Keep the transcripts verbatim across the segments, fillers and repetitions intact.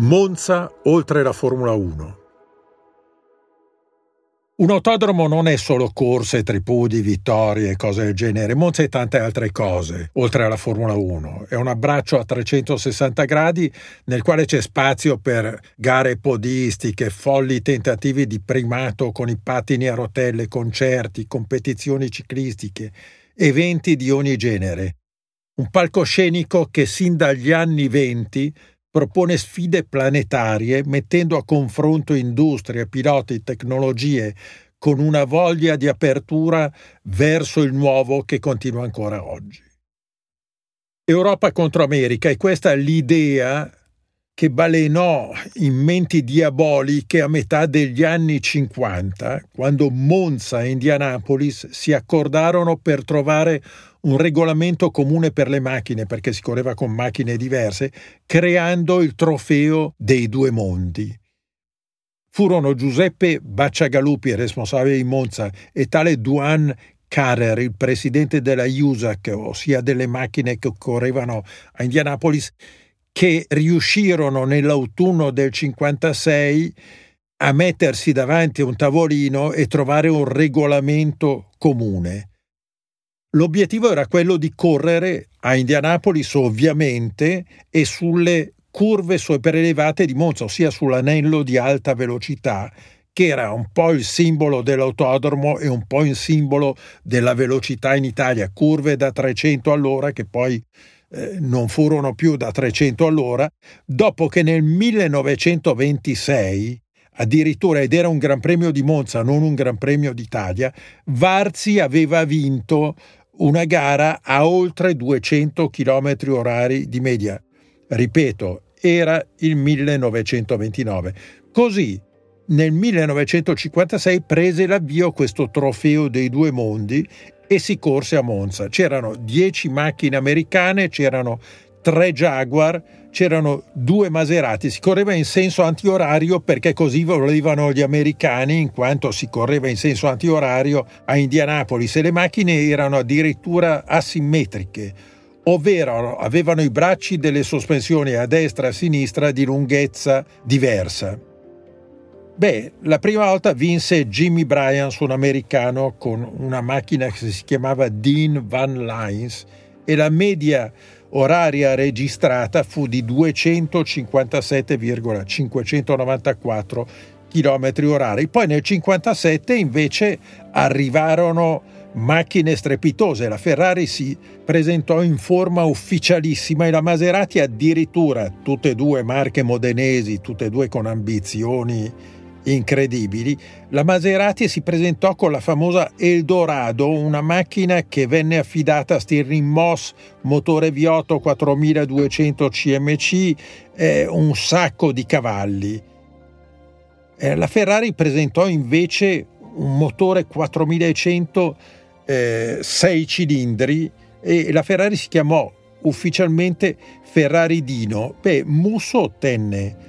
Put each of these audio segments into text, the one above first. Monza oltre la Formula uno. Un autodromo non è solo corse, tripodi, vittorie e cose del genere. Monza è tante altre cose, oltre alla Formula uno. È un abbraccio a trecentosessanta gradi nel quale c'è spazio per gare podistiche, folli tentativi di primato con i pattini a rotelle, concerti, competizioni ciclistiche, eventi di ogni genere. Un palcoscenico che sin dagli anni venti propone sfide planetarie mettendo a confronto industrie, piloti, tecnologie con una voglia di apertura verso il nuovo che continua ancora oggi. Europa contro America, e questa è l'idea che balenò in menti diaboliche a metà degli anni cinquanta, quando Monza e Indianapolis si accordarono per trovare un regolamento comune per le macchine, perché si correva con macchine diverse, creando il trofeo dei due mondi. Furono Giuseppe Bacciagalupi, responsabile di Monza, e tale Duane Carrer, il presidente della U S A C, ossia delle macchine che correvano a Indianapolis, che riuscirono nell'autunno del cinquantasei a mettersi davanti a un tavolino e trovare un regolamento comune. L'obiettivo era quello di correre a Indianapolis, ovviamente, e sulle curve sopraelevate di Monza, ossia sull'anello di alta velocità, che era un po' il simbolo dell'autodromo e un po' il simbolo della velocità in Italia, curve da trecento all'ora che poi eh, non furono più da trecento all'ora, dopo che nel millenovecentoventisei, addirittura, ed era un Gran Premio di Monza, non un Gran Premio d'Italia, Varzi aveva vinto una gara a oltre duecento chilometri orari di media. Ripeto, era il millenovecentoventinove. Così, nel millenovecentocinquantasei prese l'avvio questo trofeo dei due mondi e si corse a Monza. C'erano dieci macchine americane, c'erano tre Jaguar, c'erano due Maserati. Si correva in senso antiorario perché così volevano gli americani, in quanto si correva in senso antiorario a Indianapolis e le macchine erano addirittura asimmetriche, ovvero avevano i bracci delle sospensioni a destra e a sinistra di lunghezza diversa. Beh, la prima volta vinse Jimmy Bryan, un americano, con una macchina che si chiamava Dean Van Lines, e la media oraria registrata fu di duecentocinquantasette virgola cinquecentonovantaquattro chilometri orari. Poi nel cinquantasette invece arrivarono macchine strepitose. La Ferrari si presentò in forma ufficialissima e la Maserati addirittura, tutte e due marche modenesi, tutte e due con ambizioni incredibili, la Maserati si presentò con la famosa Eldorado, una macchina che venne affidata a Stirling Moss, motore V otto quattromiladuecento C M C, eh, un sacco di cavalli. Eh, la Ferrari presentò invece un motore quattromilacento, eh, sei cilindri, e la Ferrari si chiamò ufficialmente Ferrari Dino. Beh, Musso ottenne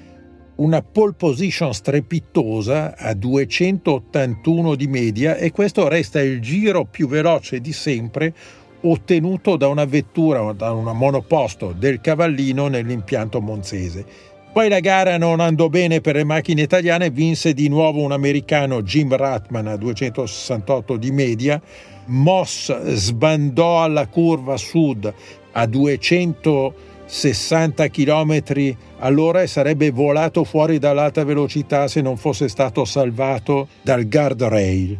una pole position strepitosa a duecentottantuno di media, e questo resta il giro più veloce di sempre ottenuto da una vettura, da una monoposto del Cavallino nell'impianto monzese. Poi la gara non andò bene per le macchine italiane, vinse di nuovo un americano, Jim Ratman, a duecentosessantotto di media. Moss sbandò alla curva sud a duecentosessanta chilometri all'ora e sarebbe volato fuori dall'alta velocità se non fosse stato salvato dal guardrail.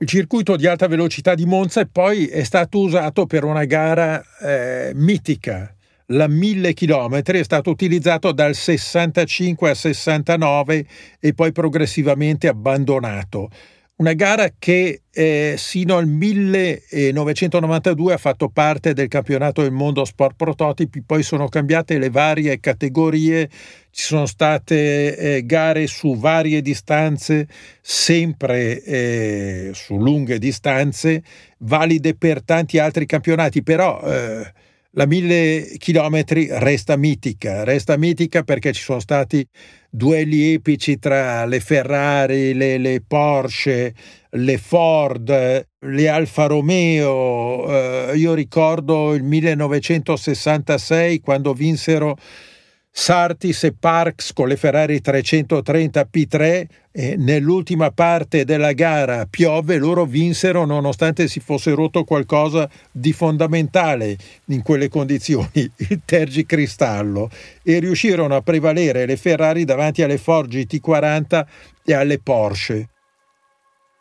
Il circuito di alta velocità di Monza poi è stato usato per una gara eh, mitica. La mille chilometri è stato utilizzato dal sessantacinque al sessantanove e poi progressivamente abbandonato. Una gara che eh, sino al millenovecentonovantadue ha fatto parte del campionato del mondo sport prototipi, poi sono cambiate le varie categorie, ci sono state eh, gare su varie distanze, sempre eh, su lunghe distanze, valide per tanti altri campionati, però eh, la mille chilometri resta mitica, resta mitica perché ci sono stati duelli epici tra le Ferrari, le, le Porsche, le Ford, le Alfa Romeo. Eh, io ricordo il millenovecentosessantasei quando vinsero Sarti e Parks con le Ferrari trecentotrenta P tre, e nell'ultima parte della gara piove, loro vinsero nonostante si fosse rotto qualcosa di fondamentale in quelle condizioni, il tergicristallo, e riuscirono a prevalere le Ferrari davanti alle Ford G T quaranta e alle Porsche.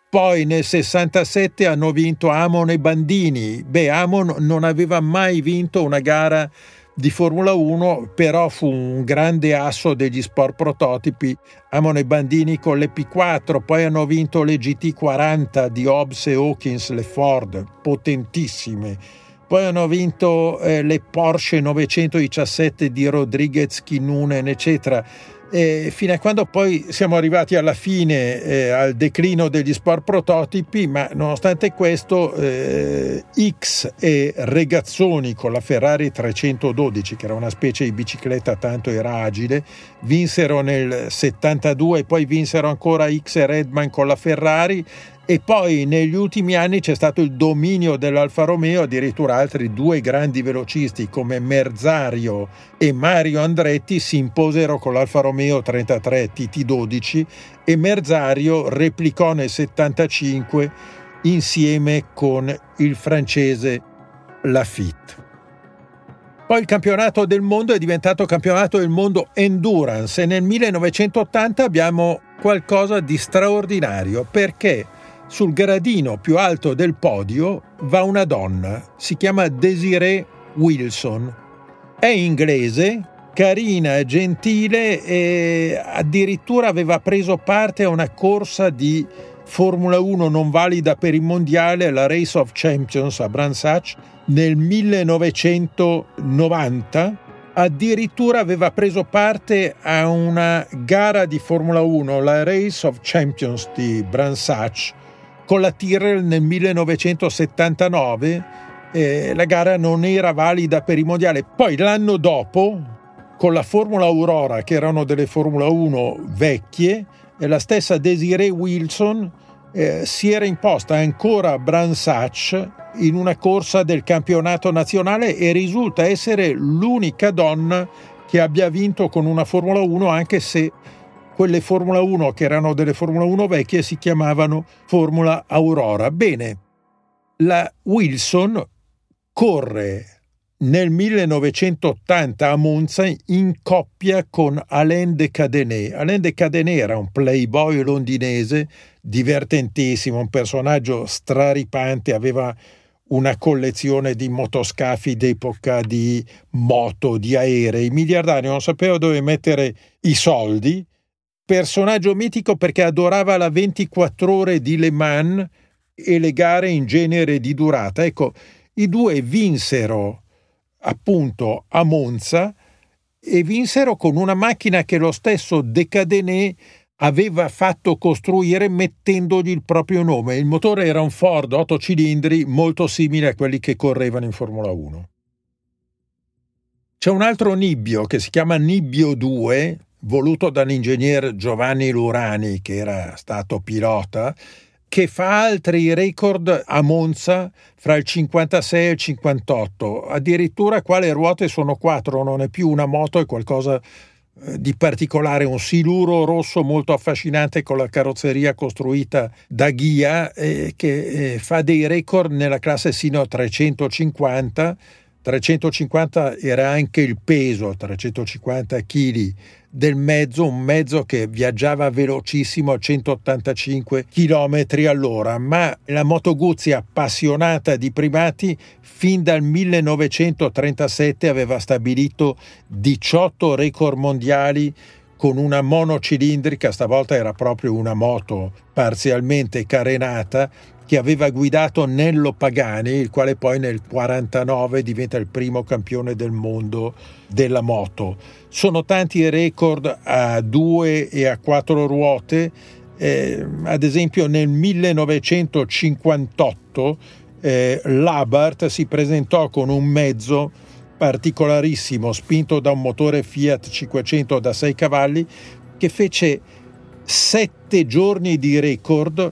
Poi nel sessantasette hanno vinto Amon e Bandini. Beh, Amon non aveva mai vinto una gara di Formula uno, però fu un grande asso degli sport prototipi. Amon e Bandini con le P quattro, poi hanno vinto le G T quaranta di Hobbs e Hawkins, le Ford, potentissime. Poi hanno vinto eh, le Porsche novecentodiciassette di Rodriguez, Kinnunen, eccetera. E fino a quando poi siamo arrivati alla fine, eh, al declino degli sport prototipi, ma nonostante questo eh, X e Regazzoni con la Ferrari trecentododici, che era una specie di bicicletta, tanto era agile, vinsero nel settantadue, poi vinsero ancora X e Redman con la Ferrari, e poi negli ultimi anni c'è stato il dominio dell'Alfa Romeo. Addirittura altri due grandi velocisti come Merzario e Mario Andretti si imposero con l'Alfa Romeo trentatré T T dodici, e Merzario replicò nel settantacinque insieme con il francese Lafitte. Poi il campionato del mondo è diventato campionato del mondo endurance, e nel millenovecentottanta abbiamo qualcosa di straordinario, perché sul gradino più alto del podio va una donna, si chiama Desiré Wilson, è inglese, carina, gentile, e addirittura aveva preso parte a una corsa di Formula uno non valida per il mondiale, la Race of Champions a Brands Hatch nel millenovecentonovanta. Addirittura aveva preso parte a una gara di Formula uno, la Race of Champions di Brands Hatch, con la Tyrrell nel millenovecentosettantanove. Eh, la gara non era valida per il mondiale. Poi l'anno dopo, con la Formula Aurora, che erano delle Formula uno vecchie, e la stessa Desiré Wilson eh, si era imposta ancora a Brands Hatch in una corsa del campionato nazionale, e risulta essere l'unica donna che abbia vinto con una Formula uno, anche se quelle Formula uno che erano delle Formula uno vecchie si chiamavano Formula Aurora. Bene, la Wilson corre nel millenovecentottanta a Monza in coppia con Alain de Cadenet. Alain de Cadenet era un playboy londinese divertentissimo, un personaggio straripante, aveva una collezione di motoscafi d'epoca, di moto, di aerei, miliardario, non sapeva dove mettere i soldi. Personaggio mitico perché adorava la ventiquattro ore di Le Mans e le gare in genere di durata. Ecco, i due vinsero appunto a Monza, e vinsero con una macchina che lo stesso de Cadenet aveva fatto costruire mettendogli il proprio nome. Il motore era un Ford otto cilindri molto simile a quelli che correvano in Formula uno. C'è un altro nibbio che si chiama Nibbio due, voluto dall'ingegner Giovanni Lurani, che era stato pilota, che fa altri record a Monza fra il cinquantasei e il cinquantotto. Addirittura qua le ruote sono quattro, non è più una moto, è qualcosa di particolare, un siluro rosso molto affascinante con la carrozzeria costruita da Ghia, eh, che eh, fa dei record nella classe sino a trecentocinquanta. trecentocinquanta era anche il peso, trecentocinquanta chili del mezzo, un mezzo che viaggiava velocissimo a centottantacinque chilometri all'ora, ma la Moto Guzzi, appassionata di primati, fin dal millenovecentotrentasette aveva stabilito diciotto record mondiali con una monocilindrica, stavolta era proprio una moto parzialmente carenata, che aveva guidato Nello Pagani, il quale poi nel quarantanove diventa il primo campione del mondo della moto. Sono tanti i record a due e a quattro ruote. Eh, ad esempio nel millenovecentocinquantotto eh, l'Abarth si presentò con un mezzo particolarissimo, spinto da un motore Fiat cinquecento da sei cavalli, che fece sette giorni di record,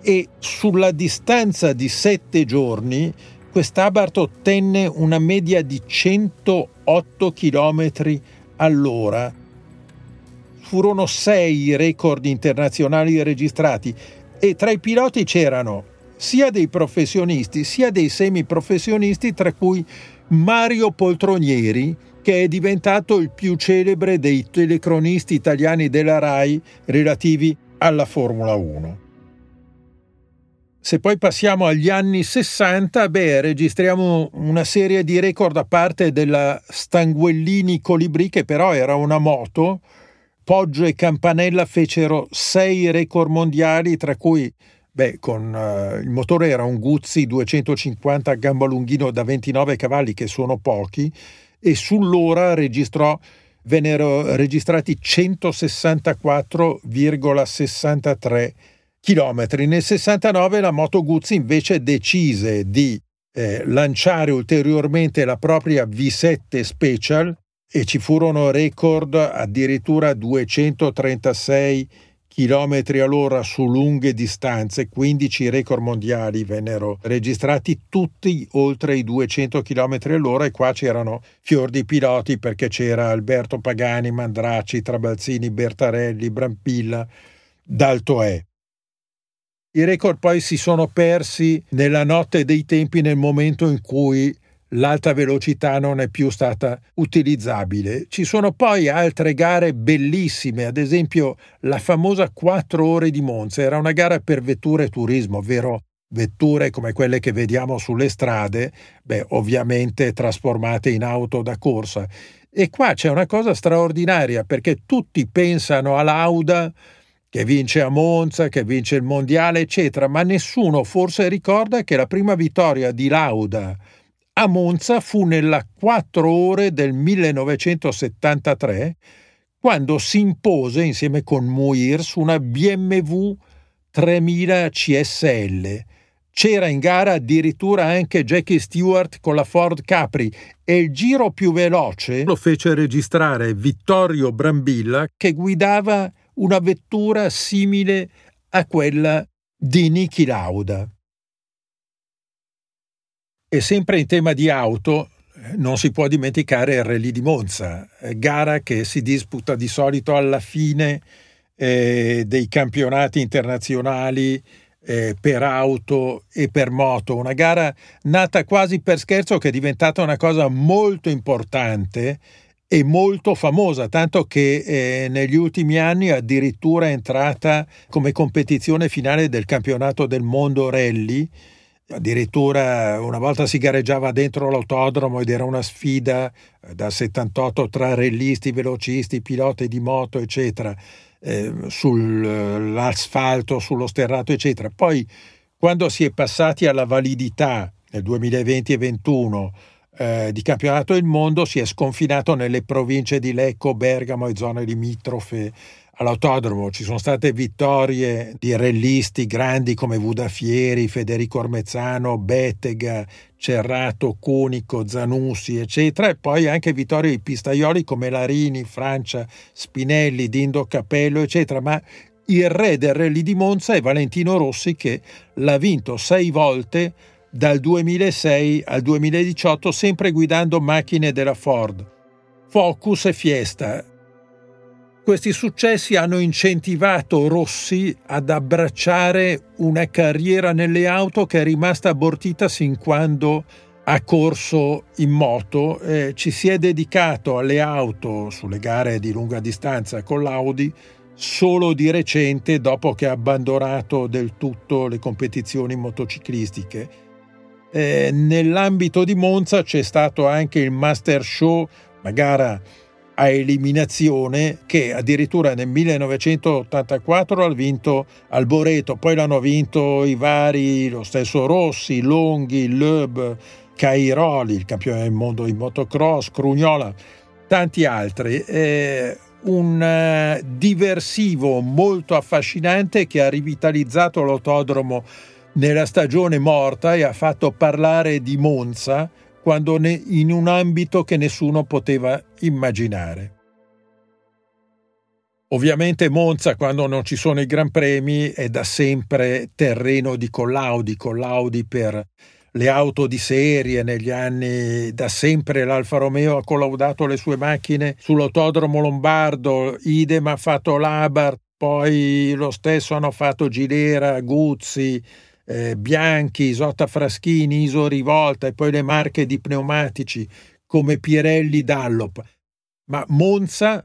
e sulla distanza di sette giorni quest'Abarth ottenne una media di centootto chilometri all'ora. Furono sei i record internazionali registrati e tra i piloti c'erano sia dei professionisti sia dei semiprofessionisti, tra cui Mario Poltronieri, che è diventato il più celebre dei telecronisti italiani della RAI relativi alla Formula uno. Se poi passiamo agli anni sessanta, beh, registriamo una serie di record a parte della Stanguellini Colibri, che però era una moto. Poggio e Campanella fecero sei record mondiali, tra cui beh, con uh, il motore era un Guzzi duecentocinquanta gamba lunghino da ventinove cavalli, che sono pochi, e sull'ora registrò, vennero registrati centosessantaquattro virgola sessantatré chilometri. Nel sessantanove la Moto Guzzi invece decise di eh, lanciare ulteriormente la propria V sette Special e ci furono record addirittura duecentotrentasei km all'ora su lunghe distanze. quindici record mondiali vennero registrati, tutti oltre i duecento km all'ora, e qua c'erano fior di piloti, perché c'era Alberto Pagani, Mandracci, Trabalzini, Bertarelli, Brampilla, D'Altoè. I record poi si sono persi nella notte dei tempi, nel momento in cui l'alta velocità non è più stata utilizzabile. Ci sono poi altre gare bellissime, ad esempio la famosa quattro ore di Monza. Era una gara per vetture e turismo, ovvero vetture come quelle che vediamo sulle strade, beh, ovviamente trasformate in auto da corsa. E qua c'è una cosa straordinaria, perché tutti pensano all'Auda che vince a Monza, che vince il mondiale, eccetera, ma nessuno forse ricorda che la prima vittoria di Lauda a Monza fu nella quattro ore del millenovecentosettantatré, quando si impose insieme con Muir su una B M W tremila C S L. C'era in gara addirittura anche Jackie Stewart con la Ford Capri, e il giro più veloce lo fece registrare Vittorio Brambilla, che guidava una vettura simile a quella di Niki Lauda. E sempre in tema di auto, non si può dimenticare il Rally di Monza, gara che si disputa di solito alla fine eh, dei campionati internazionali eh, per auto e per moto. Una gara nata quasi per scherzo, che è diventata una cosa molto importante e molto famosa, tanto che eh, negli ultimi anni addirittura è entrata come competizione finale del campionato del mondo rally. Addirittura una volta si gareggiava dentro l'autodromo ed era una sfida da settantotto tra rallisti, velocisti, piloti di moto, eccetera, eh, sull'asfalto, sullo sterrato, eccetera. Poi, quando si è passati alla validità nel duemilaventi e ventuno eh, di campionato del mondo, si è sconfinato nelle province di Lecco, Bergamo e zone limitrofe all'autodromo. Ci sono state vittorie di rallisti grandi come Vudafieri, Federico Ormezzano, Bettega, Cerrato, Cunico, Zanussi, eccetera, e poi anche vittorie di pistaioli come Larini, Francia, Spinelli, Dindo Capello, eccetera. Ma il re del Rally di Monza è Valentino Rossi, che l'ha vinto sei volte dal duemilasei al duemiladiciotto, sempre guidando macchine della Ford, Focus e Fiesta. Questi successi hanno incentivato Rossi ad abbracciare una carriera nelle auto che è rimasta abortita sin quando ha corso in moto. Eh, ci si è dedicato alle auto sulle gare di lunga distanza con l'Audi solo di recente, dopo che ha abbandonato del tutto le competizioni motociclistiche. Eh, nell'ambito di Monza c'è stato anche il Master Show, una gara a eliminazione che addirittura nel millenovecentottantaquattro ha vinto Alboreto, poi l'hanno vinto i vari, lo stesso Rossi, Longhi, Loeb, Cairoli, il campione del mondo di motocross, Crugnola, tanti altri. È un diversivo molto affascinante che ha rivitalizzato l'autodromo nella stagione morta e ha fatto parlare di Monza quando ne, in un ambito che nessuno poteva immaginare. Ovviamente Monza, quando non ci sono i Gran Premi, è da sempre terreno di collaudi, collaudi per le auto di serie negli anni, da sempre l'Alfa Romeo ha collaudato le sue macchine sull'autodromo lombardo, idem ha fatto l'Abarth, poi lo stesso hanno fatto Gilera, Guzzi, eh, Bianchi, Isotta Fraschini, Iso Rivolta e poi le marche di pneumatici come Pirelli, Dunlop. Ma Monza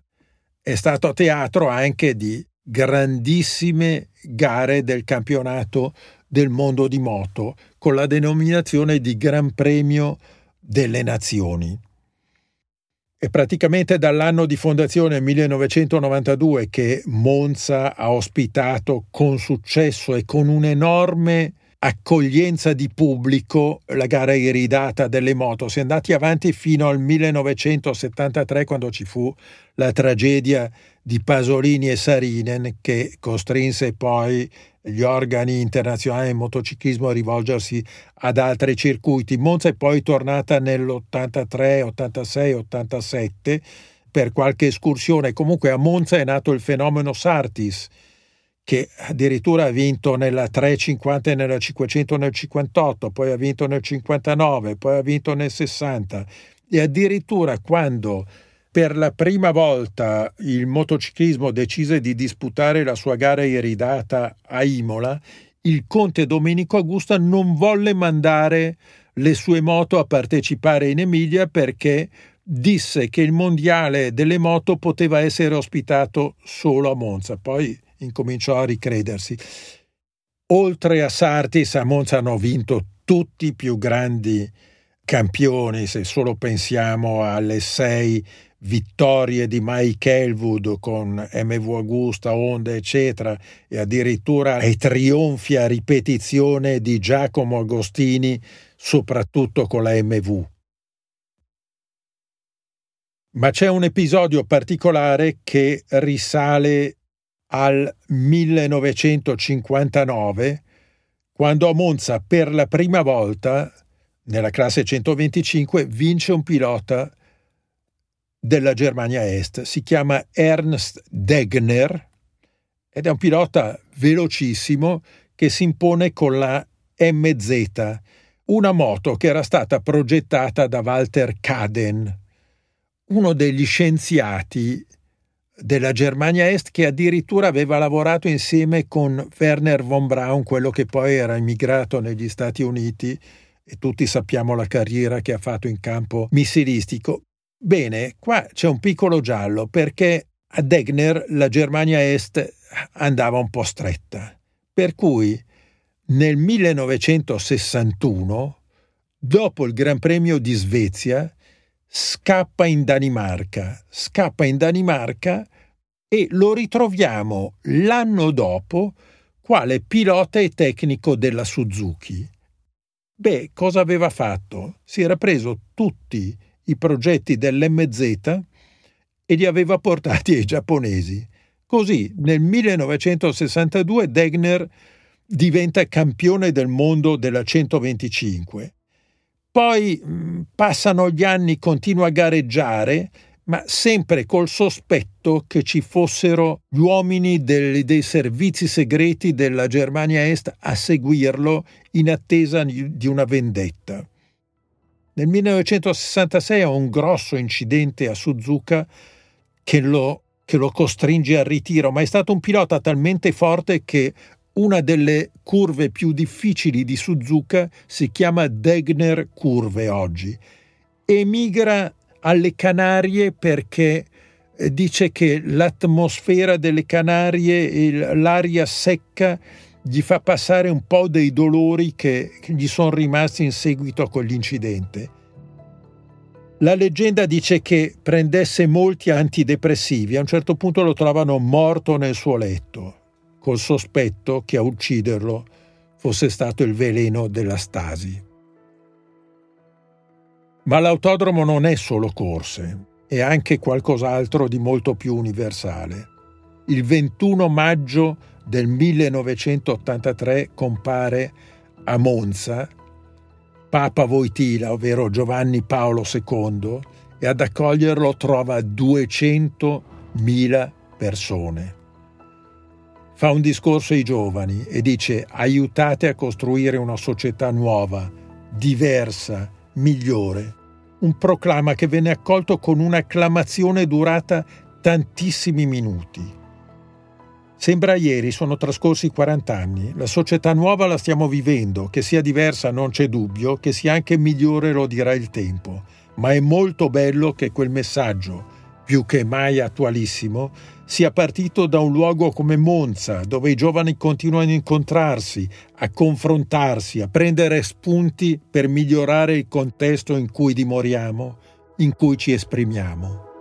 è stato teatro anche di grandissime gare del campionato del mondo di moto con la denominazione di Gran Premio delle Nazioni. È praticamente dall'anno di fondazione millenovecentonovantadue che Monza ha ospitato con successo e con un'enorme accoglienza di pubblico la gara iridata delle moto. Si è andati avanti fino al millenovecentosettantatré, quando ci fu la tragedia di Pasolini e Sarinen, che costrinse poi gli organi internazionali del motociclismo a rivolgersi ad altri circuiti. Monza è poi tornata nell'ottantatré, ottantasei, ottantasette per qualche escursione. Comunque a Monza è nato il fenomeno Sartis, che addirittura ha vinto nella trecentocinquanta e nella cinquecento nel cinquantotto, poi ha vinto nel cinquantanove, poi ha vinto nel sessanta, e addirittura quando per la prima volta il motociclismo decise di disputare la sua gara iridata a Imola, il conte Domenico Augusta non volle mandare le sue moto a partecipare in Emilia perché disse che il mondiale delle moto poteva essere ospitato solo a Monza. Poi incominciò a ricredersi. Oltre a Sartis, a Monza hanno vinto tutti i più grandi campioni, se solo pensiamo alle sei vittorie di Mike Elwood con M V Agusta, Honda eccetera, e addirittura ai trionfi a ripetizione di Giacomo Agostini soprattutto con la M V. Ma c'è un episodio particolare che risale al millenovecentocinquantanove, quando a Monza per la prima volta nella classe centoventicinque vince un pilota della Germania Est. Si chiama Ernst Degner ed è un pilota velocissimo che si impone con la M Z, una moto che era stata progettata da Walter Kaden, uno degli scienziati della Germania Est che addirittura aveva lavorato insieme con Werner von Braun, quello che poi era emigrato negli Stati Uniti, e tutti sappiamo la carriera che ha fatto in campo missilistico. Bene, qua c'è un piccolo giallo perché a Degner la Germania Est andava un po' stretta, per cui nel millenovecentosessantuno, dopo il Gran Premio di Svezia, Scappa in Danimarca, scappa in Danimarca e lo ritroviamo l'anno dopo quale pilota e tecnico della Suzuki. Beh, cosa aveva fatto? Si era preso tutti i progetti dell'M Z e li aveva portati ai giapponesi. Così nel millenovecentosessantadue Degner diventa campione del mondo della centoventicinque. Poi passano gli anni, continua a gareggiare, ma sempre col sospetto che ci fossero gli uomini del, dei servizi segreti della Germania Est a seguirlo in attesa di una vendetta. Nel millenovecentosessantasei ha un grosso incidente a Suzuka che lo, che lo costringe al ritiro, ma è stato un pilota talmente forte che una delle curve più difficili di Suzuka si chiama Degner Curve oggi. Emigra alle Canarie perché dice che l'atmosfera delle Canarie e l'aria secca gli fa passare un po' dei dolori che gli sono rimasti in seguito a quell'incidente. La leggenda dice che prendesse molti antidepressivi. A un certo punto lo trovano morto nel suo letto, col sospetto che a ucciderlo fosse stato il veleno della Stasi. Ma l'autodromo non è solo corse, è anche qualcos'altro di molto più universale. Il ventuno maggio del millenovecentottantatré compare a Monza Papa Wojtyla, ovvero Giovanni Paolo secondo, e ad accoglierlo trova duecentomila persone. Fa un discorso ai giovani e dice: aiutate a costruire una società nuova, diversa, migliore. Un proclama che venne accolto con un'acclamazione durata tantissimi minuti. Sembra ieri, sono trascorsi quaranta anni. La società nuova la stiamo vivendo, che sia diversa non c'è dubbio, che sia anche migliore lo dirà il tempo. Ma è molto bello che quel messaggio, più che mai attualissimo, sia partito da un luogo come Monza, dove i giovani continuano a incontrarsi, a confrontarsi, a prendere spunti per migliorare il contesto in cui dimoriamo, in cui ci esprimiamo.